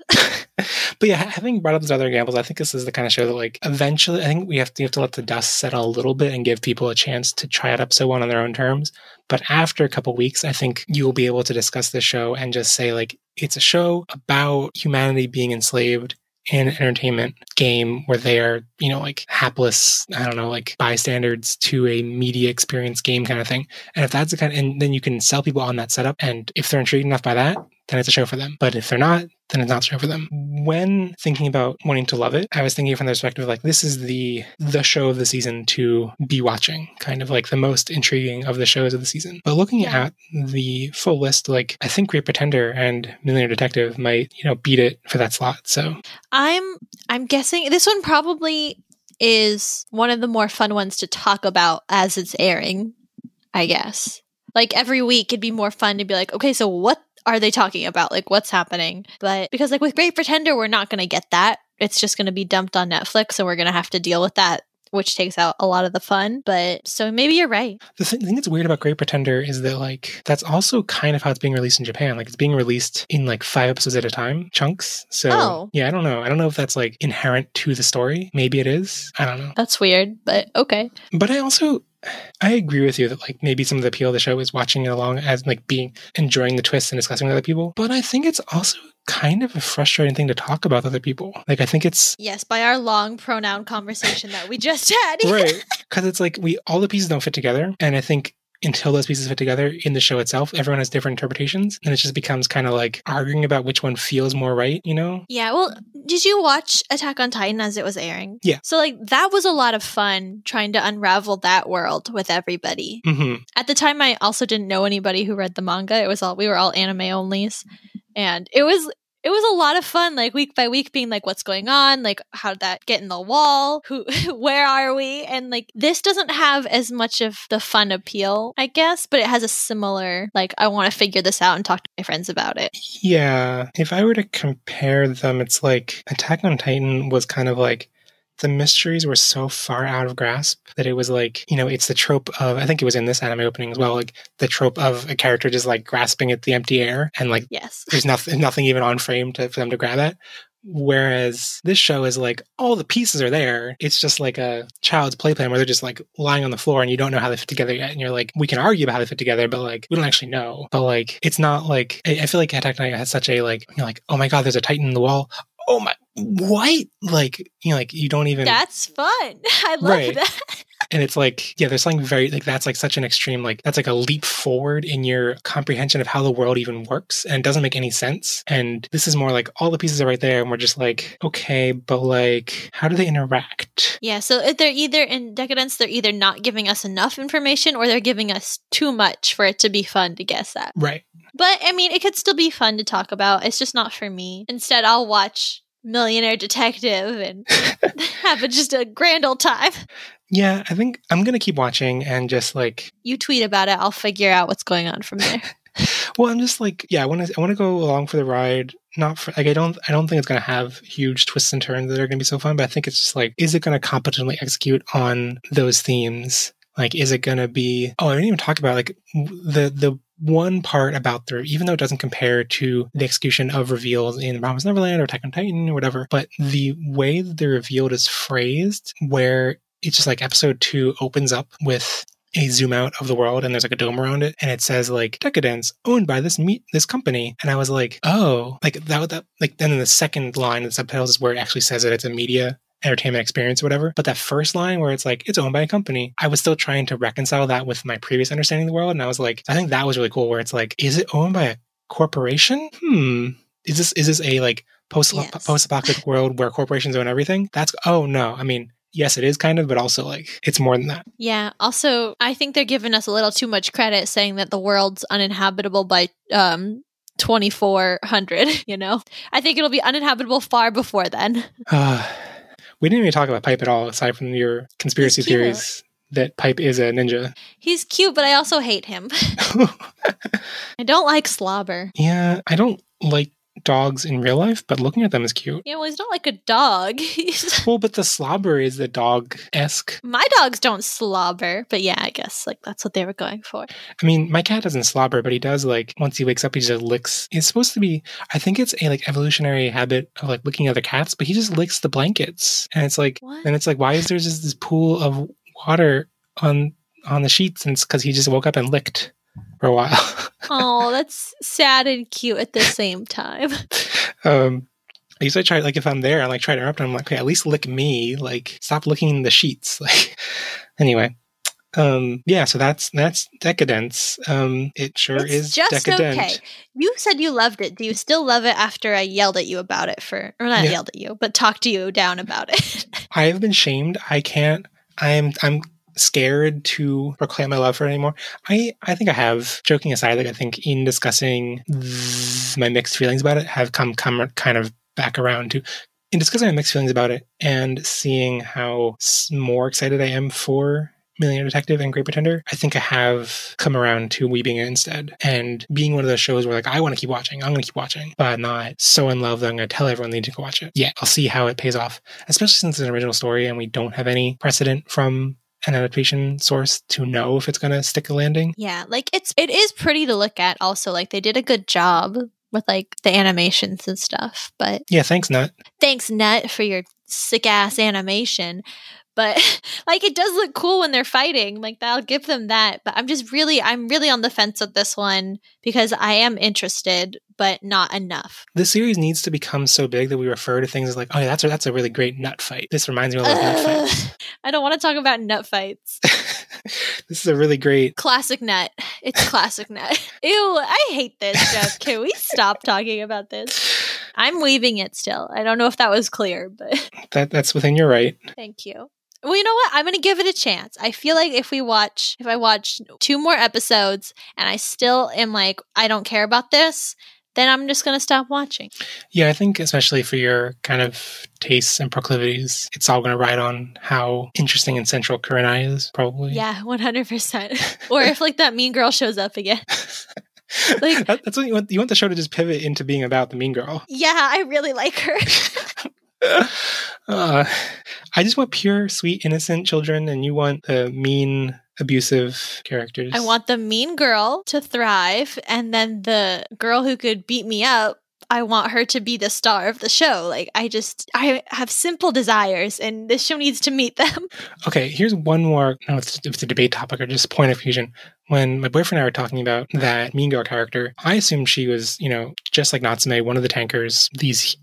But yeah, having brought up these other examples, I think this is the kind of show that, like, eventually, I think we have to, you have to let the dust settle a little bit and give people a chance to try out episode one on their own terms. But after a couple weeks, I think you will be able to discuss the show and just say, like, it's a show about humanity being enslaved an entertainment game where they are, you know, like hapless, I don't know, like bystanders to a media experience game kind of thing. And if that's the kind of, and then you can sell people on that setup. And if they're intrigued enough by that, then it's a show for them. But if they're not, then it's not a show for them. When thinking about wanting to love it, I was thinking from the perspective of like, this is the the show of the season to be watching, kind of like the most intriguing of the shows of the season. But looking at the full list, like I think Great Pretender and Millionaire Detective might, you know, beat it for that slot. So I'm I'm guessing this one probably is one of the more fun ones to talk about as it's airing, I guess. Like every week it'd be more fun to be like, okay, so what are they talking about? Like, what's happening? But because like with Great Pretender, we're not going to get that. It's just going to be dumped on Netflix. So we're going to have to deal with that, which takes out a lot of the fun. But so maybe you're right. The th- thing that's weird about Great Pretender is that like, that's also kind of how it's being released in Japan. Like it's being released in like five episodes at a time, chunks. So oh. yeah, I don't know. I don't know if that's like inherent to the story. Maybe it is. I don't know. That's weird, but okay. But I also... I agree with you that like maybe some of the appeal of the show is watching it along as like being enjoying the twists and discussing with other people. But I think it's also kind of a frustrating thing to talk about with other people. Like I think it's yes, by our long pronoun conversation that we just had. Right. Because it's like we all the pieces don't fit together. And I think until those pieces fit together in the show itself, everyone has different interpretations. And it just becomes kind of like arguing about which one feels more right, you know? Yeah. Well, did you watch Attack on Titan as it was airing? Yeah. So like that was a lot of fun trying to unravel that world with everybody. Mm-hmm. At the time, I also didn't know anybody who read the manga. It was all, we were all anime onlys. And it was, it was a lot of fun, like week by week being like, what's going on? Like, how did that get in the wall? Who, where are we? And like, this doesn't have as much of the fun appeal, I guess, but it has a similar, like, I want to figure this out and talk to my friends about it. Yeah. If I were to compare them, it's like Attack on Titan was kind of like, the mysteries were so far out of grasp that it was like, you know, it's the trope of, I think it was in this anime opening as well, like the trope of a character just like grasping at the empty air and like, yes, there's nothing, nothing even on frame to, for them to grab at. Whereas this show is like, all the pieces are there. It's just like a child's playpen where they're just like lying on the floor and you don't know how they fit together yet. And you're like, we can argue about how they fit together, but like, we don't actually know. But like, it's not like, I, I feel like Attack on Titan has such a like, you're like, oh my God, there's a Titan in the wall. Oh my, what? Like, you know, like you don't even. That's fun. I love right. that. And it's like, yeah, there's something very, like, that's like such an extreme, like, that's like a leap forward in your comprehension of how the world even works. And it doesn't make any sense. And this is more like all the pieces are right there. And we're just like, okay, but like, how do they interact? Yeah. So if they're either in Decadence, they're either not giving us enough information or they're giving us too much for it to be fun to guess at. Right. But, I mean, it could still be fun to talk about. It's just not for me. Instead, I'll watch Millionaire Detective and have a, just a grand old time. Yeah, I think I'm going to keep watching and just like... You tweet about it. I'll figure out what's going on from there. Well, I'm just like, yeah, I want to I want to go along for the ride. Not for, like, I don't I don't think it's going to have huge twists and turns that are going to be so fun, but I think it's just like, is it going to competently execute on those themes? Like, is it going to be... Oh, I didn't even talk about like the the... one part about the, even though it doesn't compare to the execution of reveals in The Promised Neverland or Attack on Titan or whatever, but the way that the revealed is phrased, where it's just like episode two opens up with a zoom out of the world and there's like a dome around it and it says like Decadence owned by this meat this company, and I was like, oh, like that, that like then in the second line of the subtitles is where it actually says that it's a media entertainment experience or whatever. But that first line where it's like, it's owned by a company, I was still trying to reconcile that with my previous understanding of the world. And I was like, I think that was really cool where it's like, is it owned by a corporation? Hmm. Is this, is this a like post yes. post-apocalyptic world where corporations own everything? That's, oh no. I mean, yes, it is kind of, but also like, it's more than that. Yeah. Also, I think they're giving us a little too much credit saying that the world's uninhabitable by, um, twenty-four hundred, you know? I think it'll be uninhabitable far before then. Uh, We didn't even talk about Pipe at all, aside from your conspiracy theories that Pipe is a ninja. He's cute, but I also hate him. I don't like Slobber. Yeah, I don't like dogs in real life, but looking at them is cute. Yeah, well, he's not like a dog. Well, but the Slobber is the dog-esque. My dogs don't slobber, but yeah, I guess like that's what they were going for. I mean, my cat doesn't slobber, but he does like, once he wakes up, he just licks. It's supposed to be, I think it's a like evolutionary habit of like licking other cats, but he just licks the blankets. And it's like, what? And it's like, why is there just this pool of water on on the sheets? And it's because he just woke up and licked for a while. Oh, that's sad and cute at the same time. um, I usually try, like, if I'm there, I, like, try to interrupt him. I'm like, okay, at least lick me. Like, stop licking the sheets. Like, anyway. Um, yeah, so that's that's Decadence. Um, it sure it's is just decadent. Okay. You said you loved it. Do you still love it after I yelled at you about it for, or not yeah. yelled at you, but talked to you down about it? I have been shamed. I can't, I'm, I'm scared to proclaim my love for it anymore. I, I think I have, joking aside, like, I think in discussing my mixed feelings about it, have come, come kind of back around to, in discussing my mixed feelings about it and seeing how more excited I am for Millionaire Detective and Great Pretender, I think I have come around to weeping it instead and being one of those shows where, like, I want to keep watching, I'm going to keep watching, but I'm not so in love that I'm going to tell everyone they need to go watch it. Yeah, I'll see how it pays off, especially since it's an original story and we don't have any precedent from an adaptation source to know if it's going to stick a landing. Yeah, like, it's it is pretty to look at also. Like, they did a good job with, like, the animations and stuff, but... Yeah, thanks, Nut. Thanks, Nut, for your sick-ass animation. But, like, it does look cool when they're fighting. Like, I'll give them that. But I'm just really, I'm really on the fence with this one because I am interested, but not enough. This series needs to become so big that we refer to things as, like, oh, yeah, that's a, that's a really great nut fight. This reminds me of those uh, nut fights. I don't want to talk about nut fights. This is a really great... Classic Nut. It's classic Nut. Ew, I hate this, Jeff. Can we stop talking about this? I'm weaving it still. I don't know if that was clear, but... that That's within your right. Thank you. Well, you know what? I'm going to give it a chance. I feel like if we watch, if I watch two more episodes and I still am like, I don't care about this, then I'm just going to stop watching. Yeah, I think especially for your kind of tastes and proclivities, it's all going to ride on how interesting and central Kurenai is, probably. Yeah, one hundred percent. Or if, like, that mean girl shows up again. Like, that, that's what you want. You want the show to just pivot into being about the mean girl. Yeah, I really like her. Uh, I just want pure, sweet, innocent children, and you want the mean, abusive characters. I want the mean girl to thrive, and then the girl who could beat me up, I want her to be the star of the show. Like, I just, I have simple desires, and this show needs to meet them. Okay, here's one more, no, it's, it's a debate topic, or just point of confusion. When my boyfriend and I were talking about that mean girl character, I assumed she was, you know, just like Natsume, one of the tankers, these...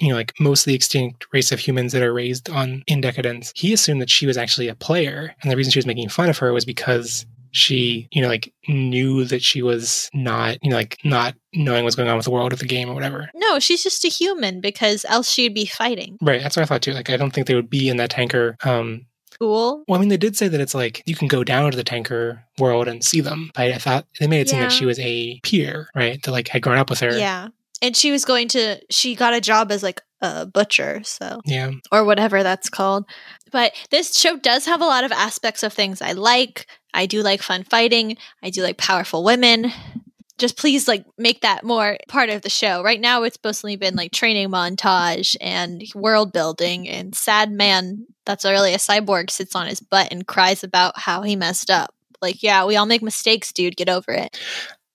you know, like, mostly extinct race of humans that are raised on in decadence. He assumed that she was actually a player, and the reason she was making fun of her was because she, you know, like, knew that she was not, you know, like, not knowing what's going on with the world of the game or whatever. No, she's just a human, because else she'd be fighting. Right, that's what I thought too. Like, I don't think they would be in that tanker. Um, Cool. Well, I mean, they did say that it's like, you can go down to the tanker world and see them, but I thought they made it yeah. seem like she was a peer, right? That, like, had grown up with her. Yeah. And she was going to, she got a job as, like, a butcher, so. Yeah. Or whatever that's called. But this show does have a lot of aspects of things I like. I do like fun fighting. I do like powerful women. Just please, like, make that more part of the show. Right now, it's mostly been, like, training montage and world building and sad man that's really a cyborg sits on his butt and cries about how he messed up. Like, yeah, we all make mistakes, dude. Get over it.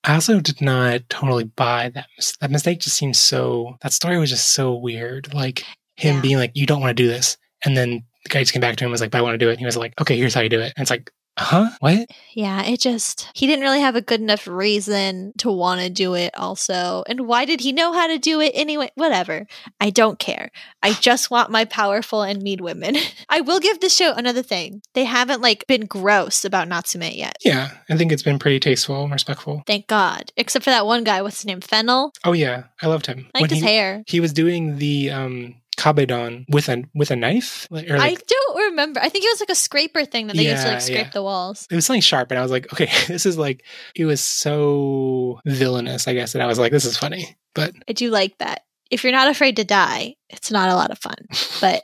I also did not totally buy that. That mistake just seems so... That story was just so weird. Like, him yeah. being like, you don't want to do this. And then the guy just came back to him and was like, but I want to do it. And he was like, okay, here's how you do it. And it's like, huh? What? Yeah, it just... He didn't really have a good enough reason to want to do it also. And why did he know how to do it anyway? Whatever. I don't care. I just want my powerful and mean women. I will give this show another thing. They haven't, like, been gross about Natsume yet. Yeah, I think it's been pretty tasteful and respectful. Thank God. Except for that one guy. What's his name? Fennel? Oh, yeah. I loved him. I liked his he, hair. He was doing the... um. Kabedon with a with a knife? Like, or like, I don't remember. I think it was like a scraper thing that they yeah, used to like scrape yeah. the walls. It was something sharp, and I was like, okay, this is like, it was so villainous, I guess, and I was like, this is funny. But I do like that. If you're not afraid to die, it's not a lot of fun. But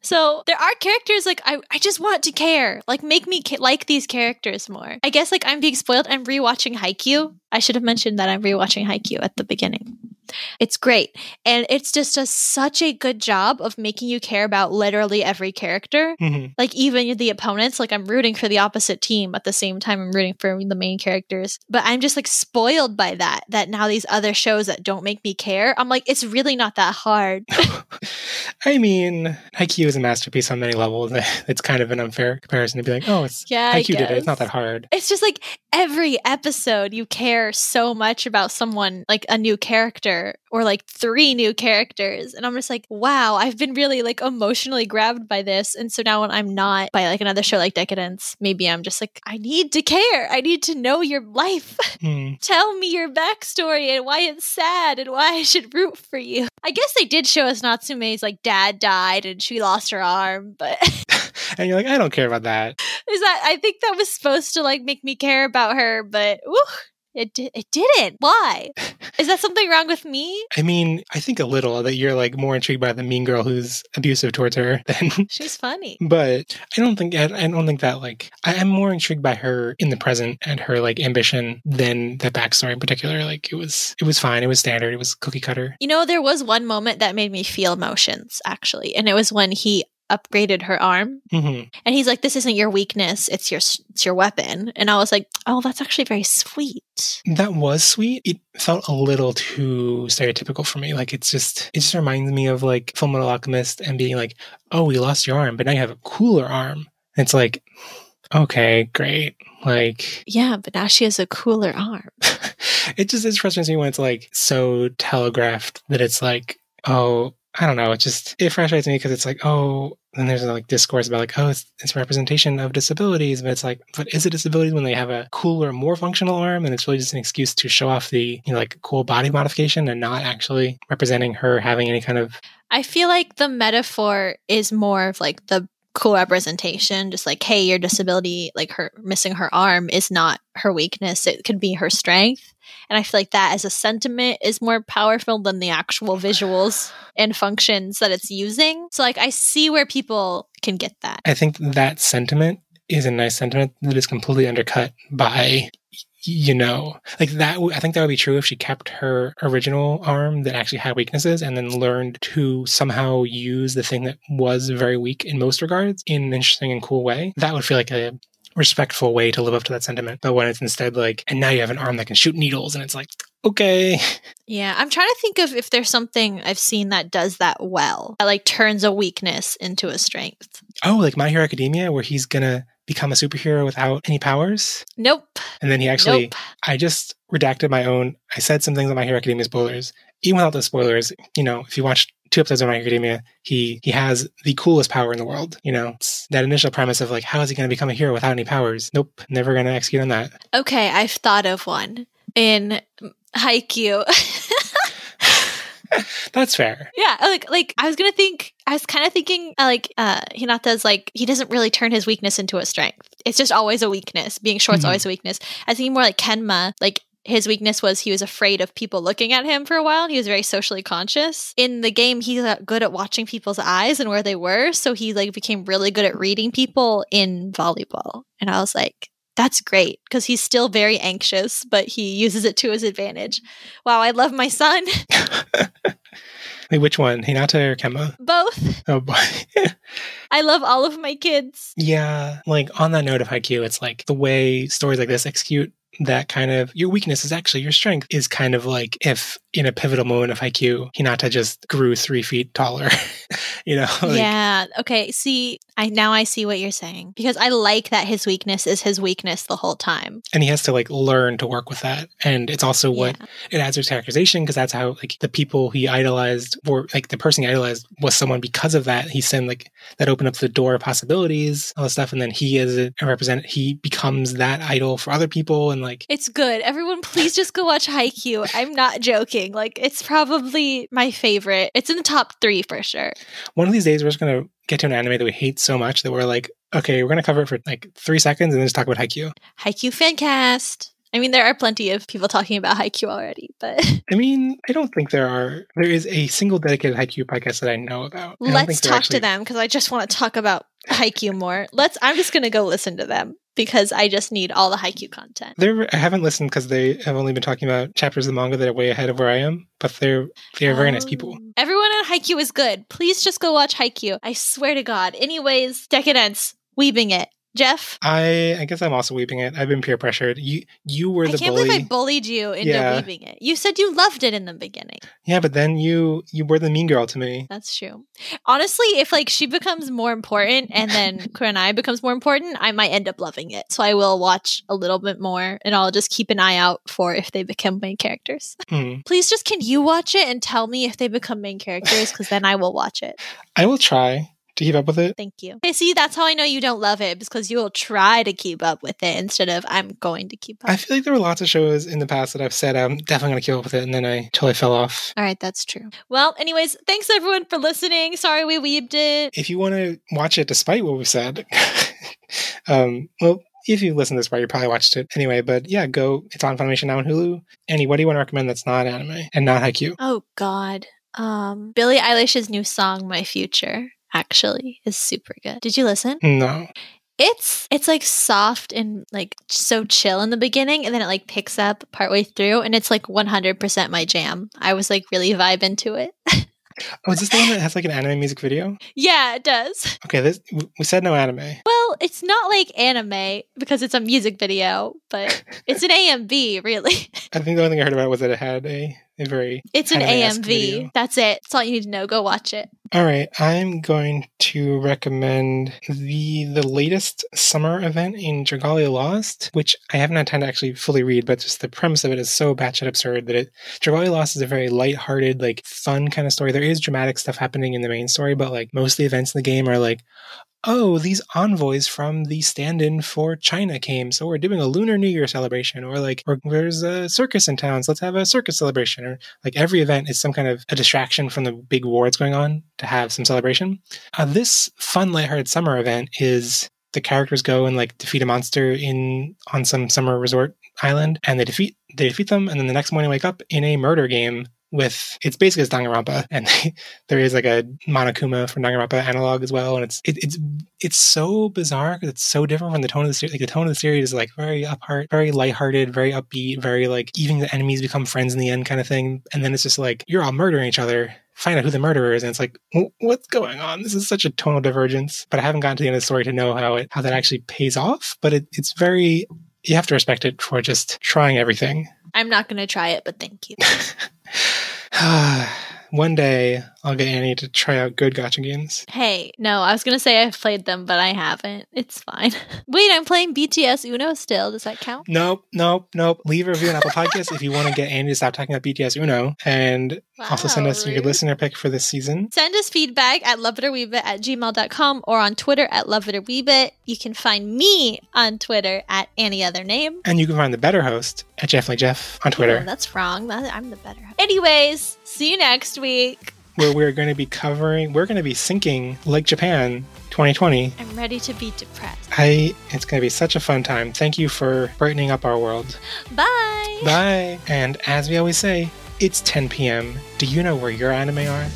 so there are characters, like, I, I just want to care. Like, make me ca- like these characters more. I guess, like, I'm being spoiled. I'm rewatching Haikyuu. I should have mentioned that I'm rewatching Haikyuu at the beginning. It's great. And it's just a, such a good job of making you care about literally every character. Mm-hmm. Like, even the opponents, like, I'm rooting for the opposite team at the same time I'm rooting for the main characters. But I'm just, like, spoiled by that, that now these other shows that don't make me care, I'm like, it's really not that hard. I mean, Haikyuu is a masterpiece on many levels. It's kind of an unfair comparison to be like, oh, it's yeah, Haikyuu did it. It's not that hard. It's just like every episode you care so much about someone, like a new character. character or like three new characters. And I'm just like, wow, I've been really like emotionally grabbed by this. And so now when I'm not by like another show like Decadence, maybe I'm just like, I need to care. I need to know your life. Mm. Tell me your backstory and why it's sad and why I should root for you. I guess they did show us Natsume's like dad died and she lost her arm, but... And you're like, I don't care about that. Is that? I think that was supposed to like make me care about her, but whew, it di- it didn't. Why? Is that something wrong with me? I mean, I think a little that you're like more intrigued by the mean girl who's abusive towards her than she's funny. But I don't think I, I don't think that like I, I'm more intrigued by her in the present and her like ambition than the backstory in particular. Like it was it was fine. It was standard. It was cookie cutter. You know, there was one moment that made me feel emotions actually, and it was when he upgraded her arm. Mm-hmm. And he's like, this isn't your weakness, it's your it's your weapon. And I was like, oh, that's actually very sweet. That was sweet. It felt a little too stereotypical for me. Like it's just it just reminds me of like Fullmetal Alchemist and being like, oh, you lost your arm, but now you have a cooler arm. And it's like, okay, great. Like, yeah, but now she has a cooler arm. It just it frustrates me when it's like so telegraphed that it's like, oh, I don't know. It just, it frustrates me because it's like, oh, then there's like discourse about like, oh, it's, it's representation of disabilities. But it's like, but is it disability when they have a cooler, more functional arm? And it's really just an excuse to show off the, you know, like cool body modification and not actually representing her having any kind of... I feel like the metaphor is more of like the cool representation, just like, hey, your disability, like her missing her arm is not her weakness. It could be her strength. And I feel like that as a sentiment is more powerful than the actual visuals and functions that it's using. So like I see where people can get that. I think that sentiment is a nice sentiment that is completely undercut by, you know, like that. I think that would be true if she kept her original arm that actually had weaknesses and then learned to somehow use the thing that was very weak in most regards in an interesting and cool way. That would feel like a respectful way to live up to that sentiment. But when it's instead like, and now you have an arm that can shoot needles, and it's like, okay. Yeah, I'm trying to think of if there's something I've seen that does that well. That like turns a weakness into a strength. Oh, like My Hero Academia, where he's gonna become a superhero without any powers? Nope. And then he actually, nope. I just redacted my own, I said some things on My Hero Academia spoilers. Even without the spoilers, you know, if you watched two episodes of My Hero Academia, he he has the coolest power in the world. You know, it's that initial premise of like, how is he going to become a hero without any powers? Nope, never going to execute on that. Okay, I've thought of one in Haikyuu. That's fair. Yeah, like like I was gonna think, I was kind of thinking uh, like uh, Hinata's like he doesn't really turn his weakness into a strength. It's just always a weakness. Being short's mm-hmm. always a weakness. I was thinking more like Kenma, like. His weakness was he was afraid of people looking at him for a while. And he was very socially conscious. In the game, he got good at watching people's eyes and where they were. So he like became really good at reading people in volleyball. And I was like, that's great. Because he's still very anxious, but he uses it to his advantage. Wow, I love my son. Wait, which one? Hinata or Kenma? Both. Oh, boy. I love all of my kids. Yeah. Like, on that note of Haikyuu, it's like the way stories like this execute that kind of your weakness is actually your strength is kind of like if in a pivotal moment of Haikyuu, Hinata just grew three feet taller. You know? Like, yeah. Okay. See, I now I see what you're saying, because I like that his weakness is his weakness the whole time. And he has to like learn to work with that. And it's also what yeah. it adds to his characterization, because that's how like the people he idolized were like the person he idolized was someone because of that. He sent like that opened up the door of possibilities, all this stuff. And then he is a represent. He becomes that idol for other people. And like, it's good. Everyone, please just go watch Haikyuu. I'm not joking. Like, it's probably my favorite. It's in the top three for sure. One of these days, we're just going to get to an anime that we hate so much that we're like, okay, we're going to cover it for like three seconds and then just talk about Haikyuu. Haikyuu fancast. I mean, there are plenty of people talking about Haikyuu already, but... I mean, I don't think there are... There is a single dedicated Haikyuu podcast that I know about. I Let's talk actually... to them, because I just want to talk about Haikyuu more. Let's. I'm just going to go listen to them, because I just need all the Haikyuu content. They're, I haven't listened because they have only been talking about chapters of the manga that are way ahead of where I am, but they're they're um, very nice people. Everyone on Haikyuu is good. Please just go watch Haikyuu. I swear to God. Anyways, Decadence, weaving it. Jeff? I I guess I'm also weeping it. I've been peer pressured. You you were the bully. I can't bully. believe I bullied you into yeah. weeping it. You said you loved it in the beginning. Yeah, but then you you were the mean girl to me. That's true. Honestly, if like she becomes more important and then Kurenai becomes more important, I might end up loving it. So I will watch a little bit more and I'll just keep an eye out for if they become main characters. Mm. Please just can you watch it and tell me if they become main characters because then I will watch it. I will try to keep up with it. Thank you. Okay, see, that's how I know you don't love it, because you will try to keep up with it instead of I'm going to keep up. I feel like there were lots of shows in the past that I've said I'm definitely going to keep up with it, and then I totally fell off. All right, that's true. Well, anyways, thanks everyone for listening. Sorry we weebed it. If you want to watch it despite what we've said, um, well, if you listen to this part, you probably watched it anyway. But yeah, go. It's on Funimation now on Hulu. Annie, what do you want to recommend that's not anime and not Haikyuu? Oh, God. Um, Billie Eilish's new song, My Future, actually is super good. Did you listen? No. It's it's like soft and like so chill in the beginning, and then it like picks up partway through, and it's like one hundred percent my jam. I was like really vibing to it. Oh, is this the one that has like an anime music video? Yeah, it does. Okay, this we said no anime. Well, it's not like anime because it's a music video, but it's an A M V, really. I think the only thing I heard about was that it had a, a very It's an A M V. Video. That's it. That's all you need to know. Go watch it. All right, I'm going to recommend the the latest summer event in Dragalia Lost, which I haven't had time to actually fully read, but just the premise of it is so batshit absurd that it Dragalia Lost is a very lighthearted, like fun kind of story. There is dramatic stuff happening in the main story, but like most of the events in the game are like, oh, these envoys from the stand-in for China came, so we're doing a Lunar New Year celebration, or like, or there's a circus in town, so let's have a circus celebration, or like every event is some kind of a distraction from the big war that's going on to have some celebration. Uh, this fun, lighthearted summer event is the characters go and like defeat a monster in on some summer resort island, and they defeat they defeat them, and then the next morning wake up in a murder game. With it's basically it's Danganronpa, and they, there is like a Monokuma from Danganronpa analog as well, and it's it, it's it's so bizarre because it's so different from the tone of the series. Like the tone of the series is like very upheart, very lighthearted, very upbeat, very like even the enemies become friends in the end kind of thing. And then it's just like you're all murdering each other. Find out who the murderer is, and it's like, what's going on? This is such a tonal divergence. But I haven't gotten to the end of the story to know how it how that actually pays off. But it, it's very you have to respect it for just trying everything. I'm not going to try it, but thank you. One day, I'll get Annie to try out good gacha games. Hey, no, I was going to say I've played them, but I haven't. It's fine. Wait, I'm playing B T S Uno still. Does that count? Nope, nope, nope. Leave a review on Apple Podcasts if you want to get Annie to stop talking about B T S Uno. And wow, also send us rude. your listener pick for this season. Send us feedback at loveitterweebit at gmail dot com or on Twitter at loveitterweebit. You can find me on Twitter at any other name. And you can find the better host at Jeff Like Jeff on Twitter. Oh, that's wrong. I'm the better host. Anyways, see you next week. Where we're going to be covering, we're going to be sinking like Japan twenty twenty. I'm ready to be depressed. I, it's going to be such a fun time. Thank you for brightening up our world. Bye. Bye. And as we always say, it's ten p.m. Do you know where your anime are?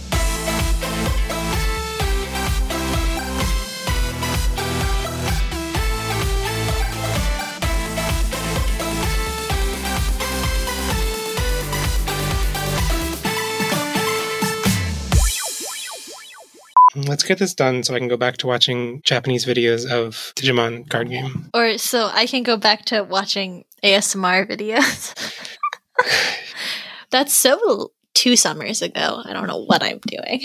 Let's get this done so I can go back to watching Japanese videos of Digimon card game. Or so I can go back to watching A S M R videos. That's so two summers ago. I don't know what I'm doing.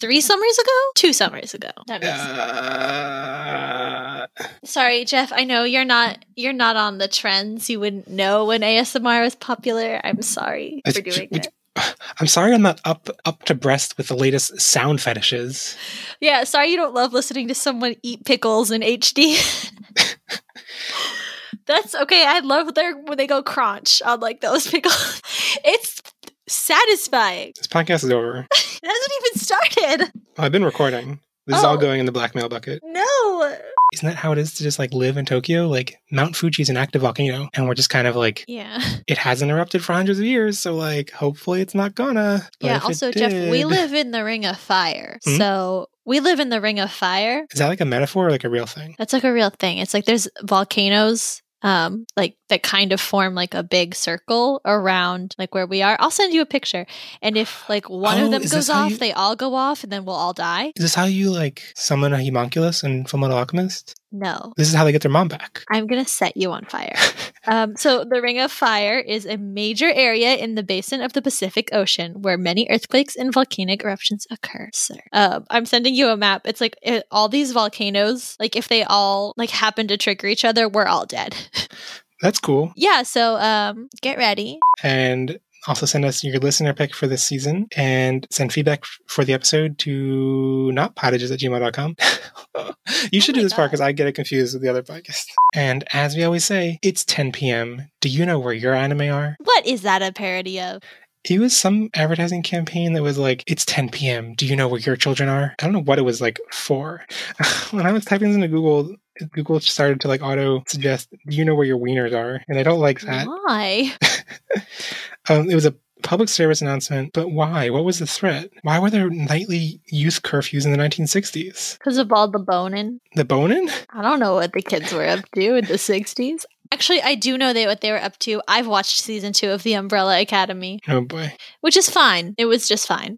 Three summers ago? Two summers ago. That makes uh... sense. Sorry, Jeff. I know you're not you're not on the trends. You wouldn't know when A S M R was popular. I'm sorry for doing it. I'm sorry I'm not up up to breast with the latest sound fetishes. Yeah, sorry you don't love listening to someone eat pickles in H D. That's okay. I love their when they go crunch on like those pickles. It's satisfying. This podcast is over. It hasn't even started. Well, I've been recording. This oh. is all going in the blackmail bucket. No. Isn't that how it is to just like live in Tokyo? Like Mount Fuji is an active volcano and we're just kind of like, yeah, it hasn't erupted for hundreds of years. So like, hopefully it's not gonna. But yeah. Also, Jeff, we live in the Ring of Fire. Mm-hmm. So we live in the Ring of Fire. Is that like a metaphor or like a real thing? That's like a real thing. It's like there's volcanoes um, like that kind of form like a big circle around like where we are. I'll send you a picture. And if like one oh, of them goes off, you... they all go off and then we'll all die. Is this how you like summon a homunculus in Fullmetal Alchemist? No. This is how they get their mom back. I'm going to set you on fire. um, so the Ring of Fire is a major area in the basin of the Pacific Ocean where many earthquakes and volcanic eruptions occur, sir. Um, I'm sending you a map. It's like it, all these volcanoes, like if they all like happen to trigger each other, we're all dead. That's cool. Yeah, so um, get ready. And... also send us your listener pick for this season and send feedback f- for the episode to notpottages at gmail dot com. You should oh do this God. part because I get it confused with the other podcast. And as we always say, it's ten p.m. Do you know where your anime are? What is that a parody of? It was some advertising campaign that was like, it's ten p.m. Do you know where your children are? I don't know what it was like for. When I was typing this into Google... Google started to like auto suggest, do you know where your wieners are? And I don't like that. Why? um, it was a public service announcement, but why? What was the threat? Why were there nightly youth curfews in the nineteen sixties? Because of all the boning. The boning? I don't know what the kids were up to in the sixties. Actually, I do know they, what they were up to. I've watched season two of The Umbrella Academy. Oh boy. Which is fine. It was just fine.